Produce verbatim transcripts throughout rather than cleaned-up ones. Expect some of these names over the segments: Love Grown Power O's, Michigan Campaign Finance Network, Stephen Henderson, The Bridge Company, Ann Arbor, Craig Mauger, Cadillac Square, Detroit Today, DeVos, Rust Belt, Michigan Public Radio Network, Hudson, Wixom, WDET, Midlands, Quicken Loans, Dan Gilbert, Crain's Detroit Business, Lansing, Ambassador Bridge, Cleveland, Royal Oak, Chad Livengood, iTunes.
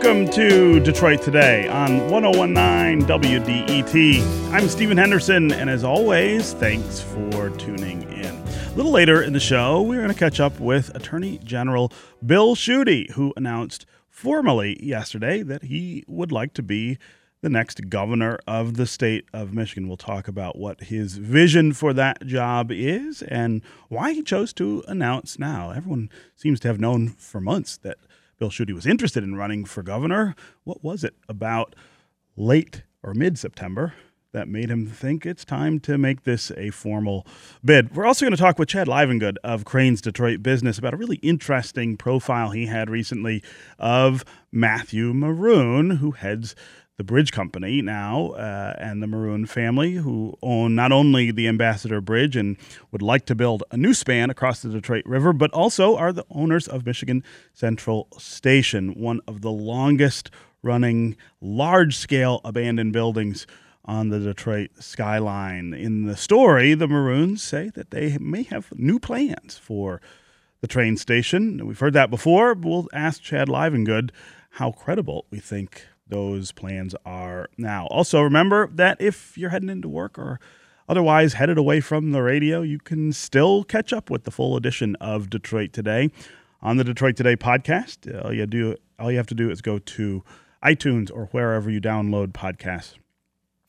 Welcome to Detroit Today on one oh one nine W D E T. I'm Stephen Henderson, and as always, thanks for tuning in. A little later in the show, we're going to catch up with Attorney General Bill Schuette, who announced formally yesterday that he would like to be the next governor of the state of Michigan. We'll talk about what his vision for that job is and why he chose to announce now. Everyone seems to have known for months that Bill Schuette was interested in running for governor. What was it about late or mid-September that made him think it's time to make this a formal bid? We're also going to talk with Chad Livengood of Crain's Detroit Business about a really interesting profile he had recently of Matthew Moroun, who heads The Bridge Company now, uh, and the Moroun family, who own not only the Ambassador Bridge and would like to build a new span across the Detroit River, but also are the owners of Michigan Central Station, one of the longest-running, large-scale abandoned buildings on the Detroit skyline. In the story, the Marouns say that they may have new plans for the train station. We've heard that before, but we'll ask Chad Livengood how credible we think those plans are now. Also, remember that if you're heading into work or otherwise headed away from the radio, you can still catch up with the full edition of Detroit Today on the Detroit Today podcast. All you do, all you have to do is go to iTunes or wherever you download podcasts.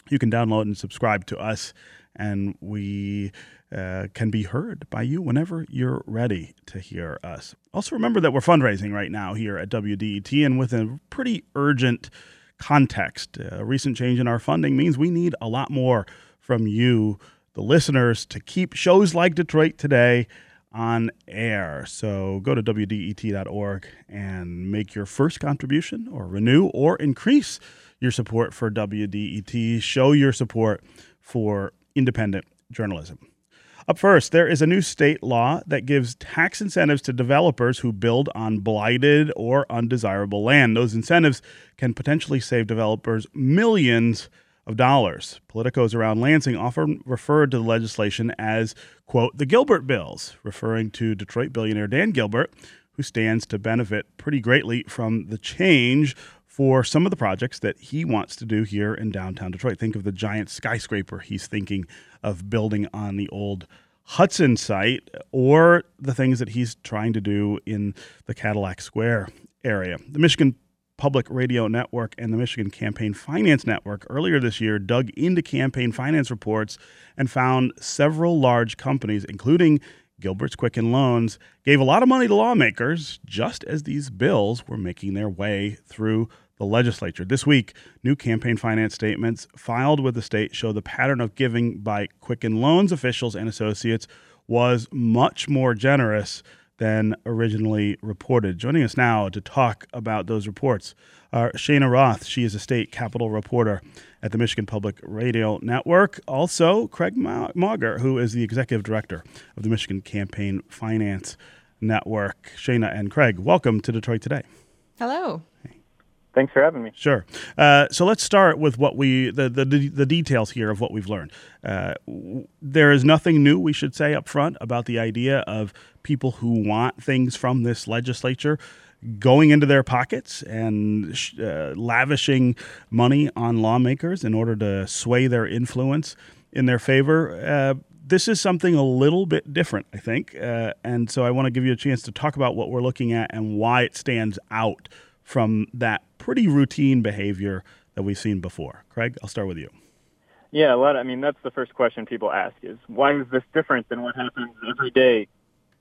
You can download and subscribe to us, and we uh, can be heard by you whenever you're ready to hear us. Also, remember that we're fundraising right now here at W D E T, and with a pretty urgent context. A recent change in our funding means we need a lot more from you, the listeners, to keep shows like Detroit Today on air. So go to W D E T dot org and make your first contribution, or renew or increase your support for W D E T. Show your support for independent journalism. Up first, there is a new state law that gives tax incentives to developers who build on blighted or undesirable land. Those incentives can potentially save developers millions of dollars. Politicos around Lansing often referred to the legislation as, quote, the Gilbert Bills, referring to Detroit billionaire Dan Gilbert, who stands to benefit pretty greatly from the change for some of the projects that he wants to do here in downtown Detroit. Think of the giant skyscraper he's thinking of building on the old Hudson site, or the things that he's trying to do in the Cadillac Square area. The Michigan Public Radio Network and the Michigan Campaign Finance Network earlier this year dug into campaign finance reports and found several large companies, including Gilbert's Quicken Loans, gave a lot of money to lawmakers just as these bills were making their way through the legislature. This week, new campaign finance statements filed with the state show the pattern of giving by Quicken Loans officials and associates was much more generous than originally reported. Joining us now to talk about those reports are Shayna Roth. She is a state Capitol reporter at the Michigan Public Radio Network. Also, Craig Mauger, who is the executive director of the Michigan Campaign Finance Network. Shayna and Craig, welcome to Detroit Today. Hello. Hey. Thanks for having me. Sure. Uh, so let's start with what we the, the the details here of what we've learned. Uh, there is nothing new, we should say up front, about the idea of people who want things from this legislature going into their pockets and uh, lavishing money on lawmakers in order to sway their influence in their favor. Uh, this is something a little bit different, I think. Uh, and so I want to give you a chance to talk about what we're looking at and why it stands out from that pretty routine behavior that we've seen before. Craig, I'll start with you. Yeah, a lot. Of, I mean, that's the first question people ask is, why is this different than what happens every day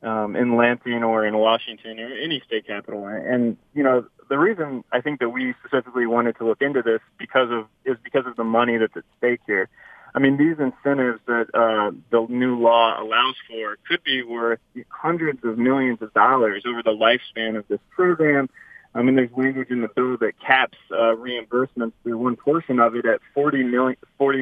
Um, in Lansing or in Washington or any state capital? And, you know, the reason I think that we specifically wanted to look into this because of is because of the money that's at stake here. I mean, these incentives that uh, the new law allows for could be worth hundreds of millions of dollars over the lifespan of this program. I mean, there's language in the bill that caps uh, reimbursements through one portion of it at forty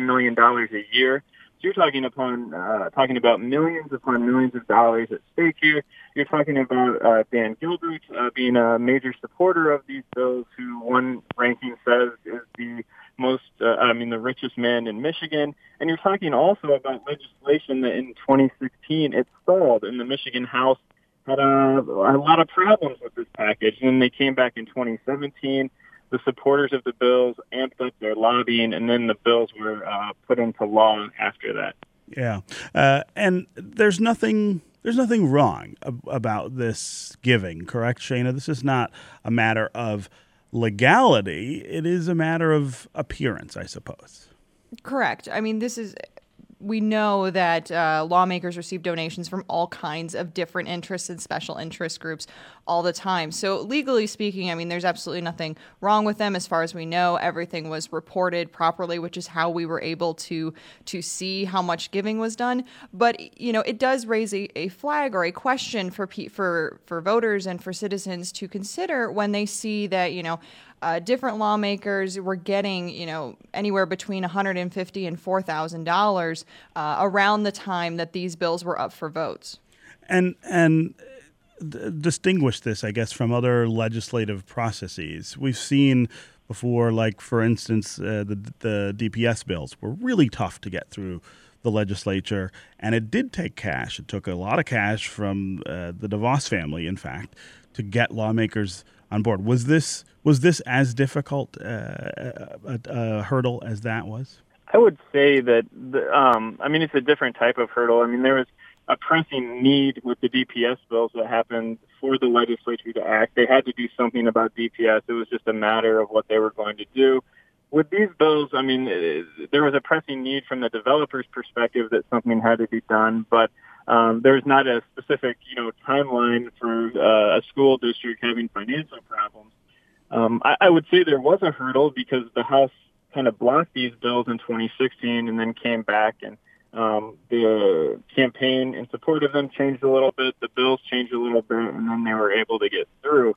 million dollars a year. So you're talking upon uh, talking about millions upon millions of dollars at stake here. You're talking about uh, Dan Gilbert uh, being a major supporter of these bills, who one ranking says is the most, uh, I mean, the richest man in Michigan. And you're talking also about legislation that in twenty sixteen it stalled, and the Michigan House had a, a lot of problems with this package. And then they came back in twenty seventeen. the supporters of the Bills amped up their lobbying, and then the Bills were uh, put into law after that. Yeah, uh, and there's nothing there's nothing wrong ab- about this giving, correct, Shayna? This is not a matter of legality. It is a matter of appearance, I suppose. Correct. I mean, this is... We know that uh, lawmakers receive donations from all kinds of different interests and special interest groups all the time. So legally speaking, I mean, there's absolutely nothing wrong with them. As far as we know, everything was reported properly, which is how we were able to to see how much giving was done. But, you know, it does raise a, a flag or a question for pe- for for voters and for citizens to consider when they see that, you know, Uh, different lawmakers were getting, you know, anywhere between one hundred fifty dollars and four thousand dollars uh, around the time that these bills were up for votes. And and th- distinguish this, I guess, from other legislative processes. We've seen before, like, for instance, uh, the, the D P S bills were really tough to get through the legislature, and it did take cash. It took a lot of cash from uh, the DeVos family, in fact, to get lawmakers on board. Was this... Was this as difficult uh, a, a hurdle as that was? I would say that, the, um, I mean, it's a different type of hurdle. I mean, there was a pressing need with the D P S bills that happened for the legislature to act. They had to do something about D P S. It was just a matter of what they were going to do. With these bills, I mean, it, there was a pressing need from the developer's perspective that something had to be done, but um, there was not a specific, you know, timeline for uh, a school district having financial problems. Um, I, I would say there was a hurdle because the House kind of blocked these bills in twenty sixteen and then came back, and um, the campaign in support of them changed a little bit, the bills changed a little bit, and then they were able to get through.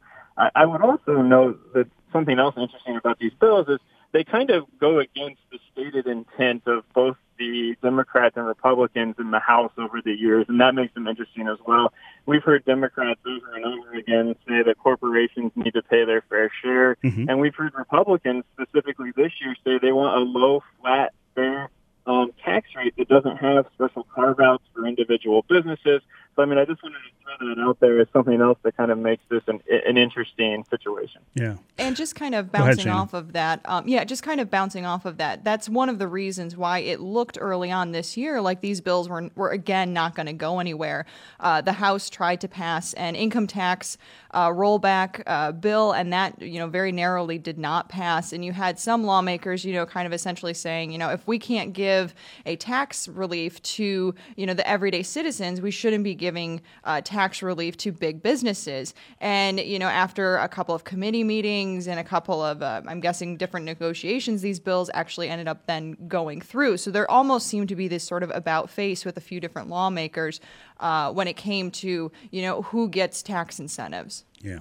I, I would also note that something else interesting about these bills is they kind of go against the stated intent of both the Democrats and Republicans in the House over the years, and that makes them interesting as well. We've heard Democrats over and over again say that corporations need to pay their fair share, mm-hmm. and we've heard Republicans specifically this year say they want a low, flat, fair um, tax rate that doesn't have special carve-outs for individual businesses. So, I mean, I just wanted to throw that out there as something else that kind of makes this an, an interesting situation. Yeah. And just kind of bouncing ahead, off of that, um, yeah, just kind of bouncing off of that, that's one of the reasons why it looked early on this year like these bills were, were again, not going to go anywhere. Uh, the House tried to pass an income tax uh, rollback uh, bill, and that, you know, very narrowly did not pass. And you had some lawmakers, you know, kind of essentially saying, you know, if we can't give a tax relief to, you know, the everyday citizens, we shouldn't be giving giving uh, tax relief to big businesses. And, you know, after a couple of committee meetings and a couple of, uh, I'm guessing, different negotiations, these bills actually ended up then going through. So there almost seemed to be this sort of about-face with a few different lawmakers uh, when it came to, you know, who gets tax incentives. Yeah.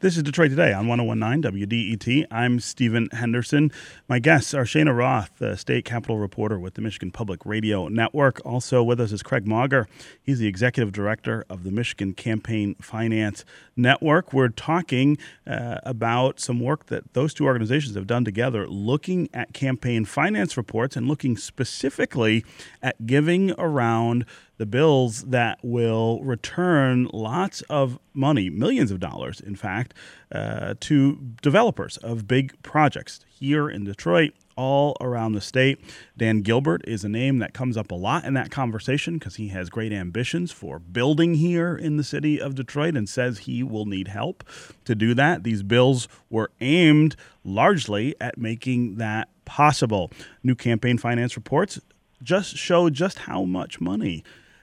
This is Detroit Today on one oh one point nine W D E T. I'm Stephen Henderson. My guests are Shayna Roth, the state Capitol reporter with the Michigan Public Radio Network. Also with us is Craig Mauger. He's the executive director of the Michigan Campaign Finance Network. We're talking uh, about some work that those two organizations have done together, looking at campaign finance reports and looking specifically at giving around the bills that will return lots of money, millions of dollars, in fact, uh, to developers of big projects here in Detroit, all around the state. Dan Gilbert is a name that comes up a lot in that conversation because he has great ambitions for building here in the city of Detroit and says he will need help to do that. These bills were aimed largely at making that possible. New campaign finance reports just show just how much money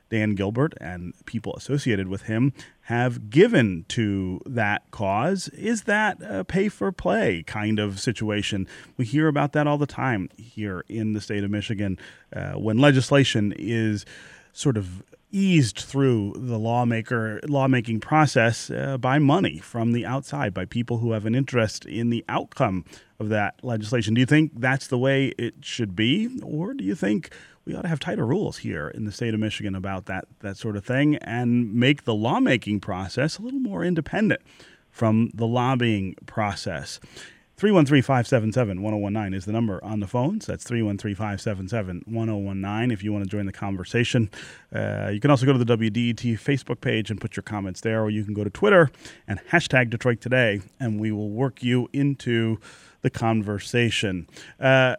Dan Gilbert and people associated with him have given to that cause. Is that a pay-for-play kind of situation? We hear about that all the time here in the state of Michigan uh, when legislation is sort of eased through the lawmaker lawmaking process uh, by money from the outside, by people who have an interest in the outcome of that legislation. Do you think that's the way it should be, or do you think we ought to have tighter rules here in the state of Michigan about that that sort of thing and make the lawmaking process a little more independent from the lobbying process? three one three, five seven seven, one zero one nine is the number on the phones. That's three one three, five seven seven, one zero one nine if you want to join the conversation. Uh, you can also go to the W D E T Facebook page and put your comments there, or you can go to Twitter and hashtag Detroit Today, and we will work you into the conversation. Uh,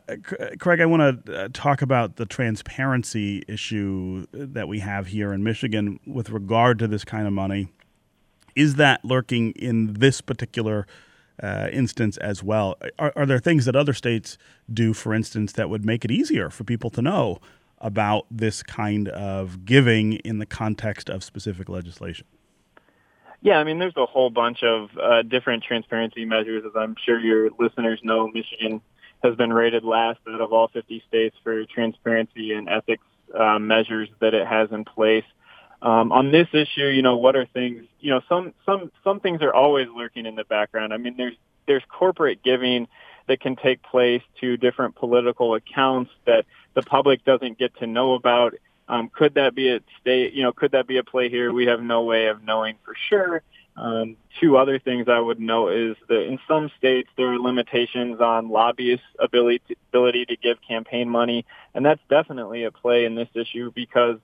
Craig, I want to talk about the transparency issue that we have here in Michigan with regard to this kind of money. Is that lurking in this particular Uh, instance as well? Are, are there things that other states do, for instance, that would make it easier for people to know about this kind of giving in the context of specific legislation? Yeah, I mean, there's a whole bunch of uh, different transparency measures. As I'm sure your listeners know, Michigan has been rated last out of all fifty states for transparency and ethics uh, measures that it has in place. Um, on this issue, you know, what are things, you know, some, some, some things are always lurking in the background. I mean, there's, there's corporate giving that can take place to different political accounts that the public doesn't get to know about. Um, could that be at stake? You know, could that be a play here? We have no way of knowing for sure. Um, two other things I would note is that in some states there are limitations on lobbyists' ability to, ability to give campaign money. And that's definitely a play in this issue because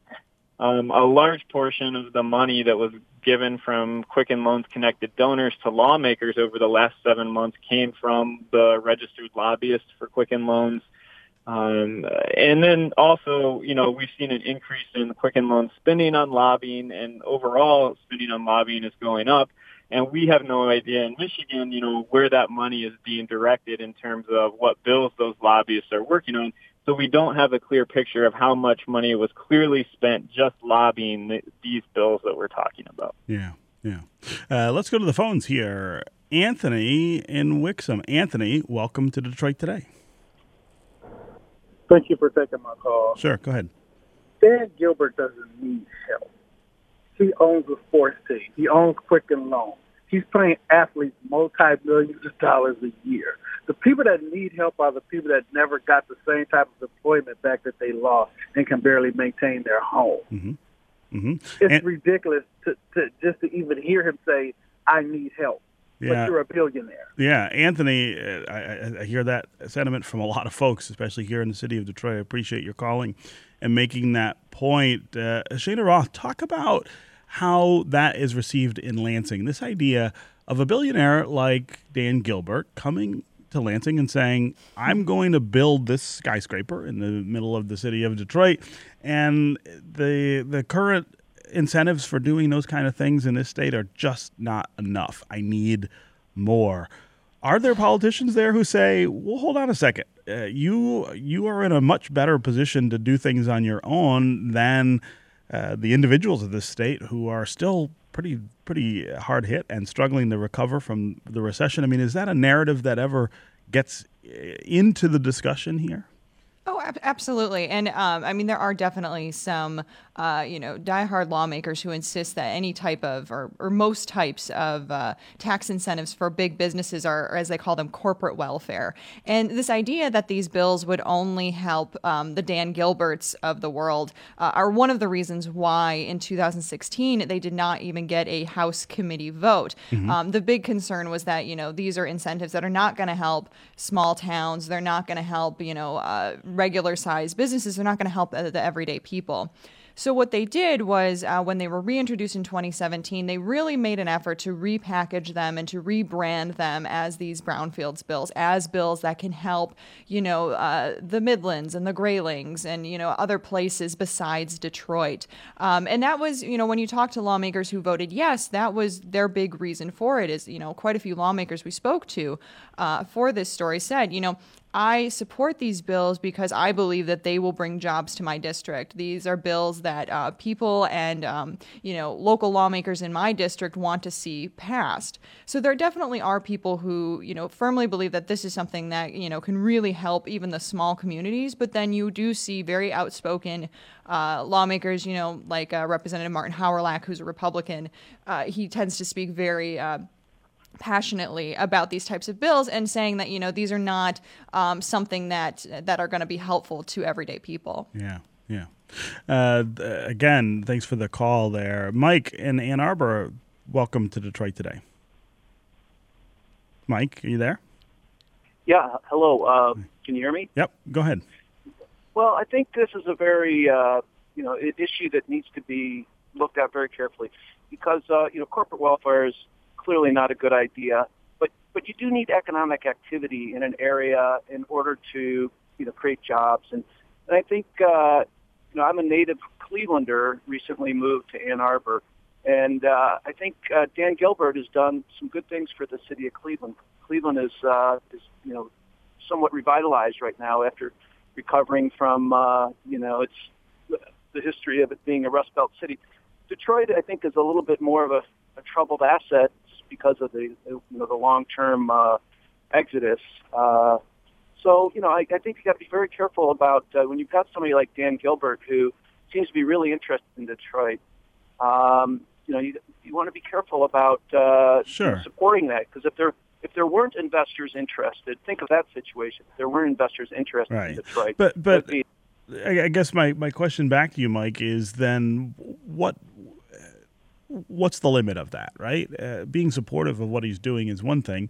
Um, a large portion of the money that was given from Quicken Loans connected donors to lawmakers over the last seven months came from the registered lobbyists for Quicken Loans. Um, and then also, you know, we've seen an increase in Quicken Loans spending on lobbying, and overall spending on lobbying is going up. And we have no idea in Michigan, you know, where that money is being directed in terms of what bills those lobbyists are working on. So we don't have a clear picture of how much money was clearly spent just lobbying the, these bills that we're talking about. Yeah, yeah. Uh, let's go to the phones here. Anthony in Wixom. Anthony, welcome to Detroit Today. Thank you for taking my call. Sure, go ahead. Dan Gilbert doesn't need help. He owns a sports team. He owns Quicken Loans. He's paying athletes multi-millions of dollars a year. The people that need help are the people that never got the same type of employment back that they lost and can barely maintain their home. Mm-hmm. Mm-hmm. It's and, ridiculous to, to just to even hear him say, I need help. Yeah. But you're a billionaire. Yeah, Anthony, I, I hear that sentiment from a lot of folks, especially here in the city of Detroit. I appreciate your calling and making that point. Uh, Shayna Roth, talk about how that is received in Lansing. This idea of a billionaire like Dan Gilbert coming to Lansing and saying, I'm going to build this skyscraper in the middle of the city of Detroit. And the the current incentives for doing those kind of things in this state are just not enough. I need more. Are there politicians there who say, well, hold on a second. Uh, you, you are in a much better position to do things on your own than uh, the individuals of this state who are still pretty pretty hard hit and struggling to recover from the recession? I mean, is that a narrative that ever gets into the discussion here? Oh, ab- absolutely. And um, I mean, there are definitely some, uh, you know, diehard lawmakers who insist that any type of or, or most types of uh, tax incentives for big businesses are, or as they call them, corporate welfare. And this idea that these bills would only help um, the Dan Gilberts of the world uh, are one of the reasons why in two thousand sixteen they did not even get a House committee vote. Mm-hmm. Um, the big concern was that, you know, these are incentives that are not going to help small towns. They're not going to help, you know, uh, regular-sized businesses are not going to help the everyday people. So what they did was uh, when they were reintroduced in twenty seventeen, they really made an effort to repackage them and to rebrand them as these brownfields bills, as bills that can help, you know, uh, the Midlands and the Graylings and, you know, other places besides Detroit. Um, and that was, you know, when you talk to lawmakers who voted yes, that was their big reason for it is, you know, quite a few lawmakers we spoke to uh, for this story said, you know, I support these bills because I believe that they will bring jobs to my district. These are bills that uh, people and um, you know local lawmakers in my district want to see passed. So there definitely are people who you know firmly believe that this is something that you know can really help even the small communities. But then you do see very outspoken uh, lawmakers, you know, like uh, Representative Martin Hauerlack, who's a Republican. Uh, he tends to speak very Uh, passionately about these types of bills and saying that, you know, these are not um, something that that are going to be helpful to everyday people. Yeah, yeah. Uh, again, thanks for the call there. Mike in Ann Arbor, welcome to Detroit Today. Mike, are you there? Yeah, hello. Uh, can you hear me? Yep, go ahead. Well, I think this is a very, uh, you know, an issue that needs to be looked at very carefully because, uh, you know, corporate welfare is clearly not a good idea, but, but you do need economic activity in an area in order to, you know, create jobs. And, and I think, uh, you know, I'm a native Clevelander, recently moved to Ann Arbor, and uh, I think uh, Dan Gilbert has done some good things for the city of Cleveland. Cleveland is, uh, is you know, somewhat revitalized right now after recovering from, uh, you know, it's the history of it being a Rust Belt city. Detroit, I think, is a little bit more of a, a troubled asset because of the, you know, the long-term uh, exodus. Uh, so, you know, I, I think you got to be very careful about uh, when you've got somebody like Dan Gilbert who seems to be really interested in Detroit. Um, you know, you, you want to be careful about uh, sure. supporting that because if they're If there weren't investors interested, think of that situation. If there were investors interested right. in Detroit. But, but be- I guess my, my question back to you, Mike, is then what what's the limit of that, right? Uh, being supportive of what he's doing is one thing.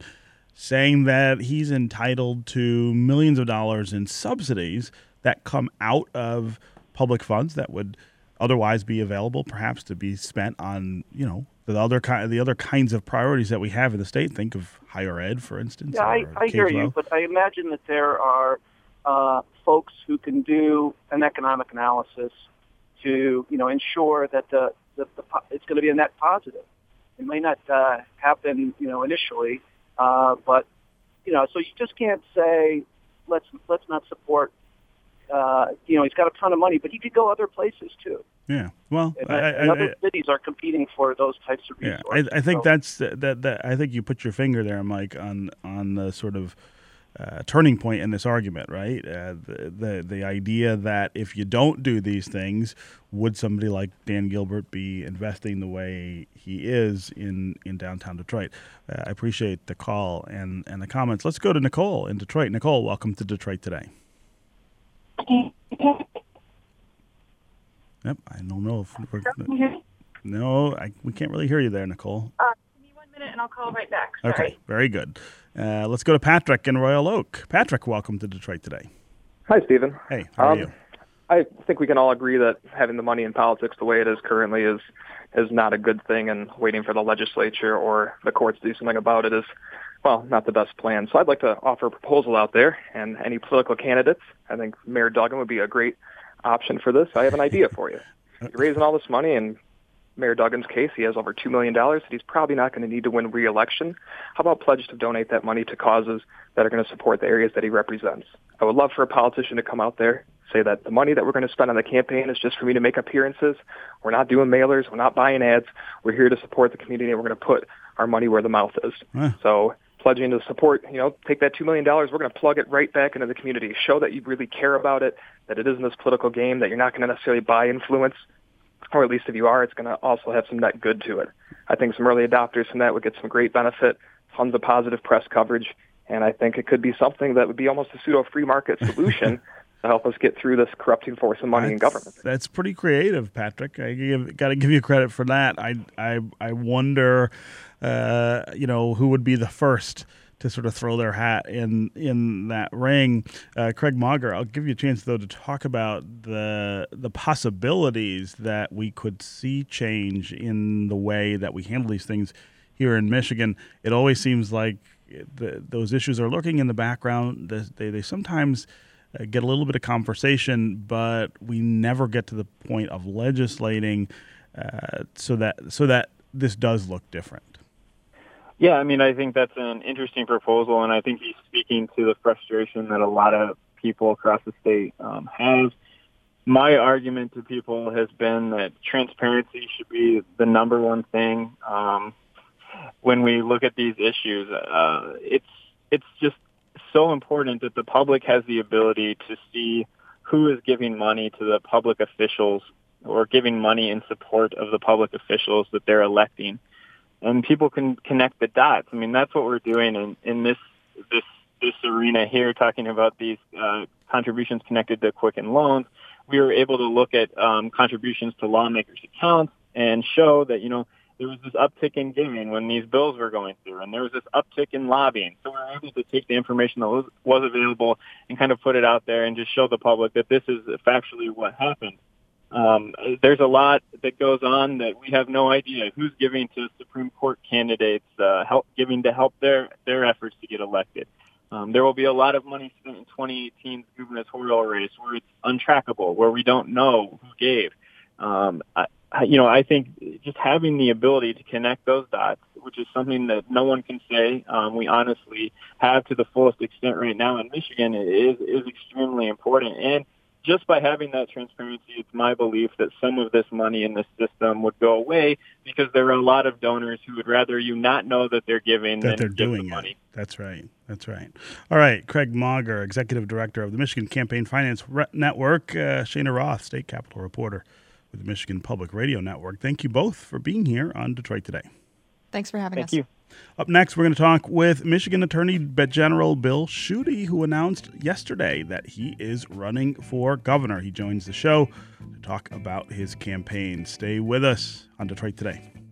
Saying that he's entitled to millions of dollars in subsidies that come out of public funds that would otherwise be available perhaps to be spent on, you know, The other kind, the other kinds of priorities that we have in the state. Think of higher ed, for instance. Yeah, I, I hear you, but I imagine that there are uh, folks who can do an economic analysis to, you know, ensure that the, the, the it's going to be a net positive. It may not uh, happen, you know, initially, uh, but you know, so you just can't say let's let's not support. Uh, you know, he's got a ton of money, but he could go other places too. Yeah, well, and, I, I, and other I, cities are competing for those types of resources. Yeah, I, I think so. that's that, that. I think you put your finger there, Mike, on on the sort of uh, turning point in this argument, right? Uh, the, the the idea that if you don't do these things, would somebody like Dan Gilbert be investing the way he is in, in downtown Detroit? Uh, I appreciate the call and, and the comments. Let's go to Nicole in Detroit. Nicole, welcome to Detroit Today. Yep, I don't know if we're... No, I, we can't really hear you there, Nicole. Uh, give me one minute and I'll call right back. Sorry. Okay, very good. Uh, let's go to Patrick in Royal Oak. Patrick, welcome to Detroit Today. Hi, Stephen. Hey, how um, are you? I think we can all agree that having the money in politics the way it is currently is is not a good thing, and waiting for the legislature or the courts to do something about it is, well, not the best plan. So I'd like to offer a proposal out there, and any political candidates, I think Mayor Duggan would be a great option for this. I have an idea for you. You're raising all this money, and Mayor Duggan's case, he has over two million dollars that he's probably not going to need to win re-election. How about pledge to donate that money to causes that are going to support the areas that he represents? I would love for a politician to come out there, say that the money that we're going to spend on the campaign is just for me to make appearances. We're not doing mailers. We're not buying ads. We're here to support the community, and we're going to put our money where the mouth is. Huh. So... pledging to support, you know, take that two million dollars, we're going to plug it right back into the community. Show that you really care about it, that it isn't this political game, that you're not going to necessarily buy influence, or at least if you are, it's going to also have some net good to it. I think some early adopters from that would get some great benefit, tons of positive press coverage, and I think it could be something that would be almost a pseudo-free market solution to help us get through this corrupting force of money that's, in government. That's pretty creative, Patrick. I give, got to give you credit for that. I I, I wonder, uh, you know, who would be the first to sort of throw their hat in in that ring. Uh, Craig Mauger, I'll give you a chance, though, to talk about the the possibilities that we could see change in the way that we handle these things here in Michigan. It always seems like the, those issues are lurking in the background. They, they sometimes... get a little bit of conversation, but we never get to the point of legislating uh, so that so that this does look different. Yeah, I mean, I think that's an interesting proposal, and I think he's speaking to the frustration that a lot of people across the state um, have. My argument to people has been that transparency should be the number one thing um, when we look at these issues. Uh, it's it's just so important that the public has the ability to see who is giving money to the public officials or giving money in support of the public officials that they're electing. And people can connect the dots. I mean, that's what we're doing in, in this, this, this arena here, talking about these uh, contributions connected to Quicken Loans. We were able to look at um, contributions to lawmakers' accounts and show that, you know, there was this uptick in gaming when these bills were going through, and there was this uptick in lobbying. So we were able to take the information that was, was available and kind of put it out there and just show the public that this is factually what happened. Um, there's a lot that goes on that we have no idea who's giving to Supreme Court candidates, uh, help giving to help their, their efforts to get elected. Um, there will be a lot of money spent in twenty eighteen's gubernatorial race where it's untrackable, where we don't know who gave. Um, I, you know, I think just having the ability to connect those dots, which is something that no one can say, um, we honestly have to the fullest extent right now in Michigan, is is extremely important. And just by having that transparency, it's my belief that some of this money in this system would go away because there are a lot of donors who would rather you not know that they're giving that than they're give doing the money. It. That's right. That's right. All right. Craig Mauger, Executive Director of the Michigan Campaign Finance Network, uh, Shayna Roth, State Capitol Reporter with the Michigan Public Radio Network. Thank you both for being here on Detroit Today. Thanks for having Thank us. Thank you. Up next, we're going to talk with Michigan Attorney General Bill Schuette, who announced yesterday that he is running for governor. He joins the show to talk about his campaign. Stay with us on Detroit Today.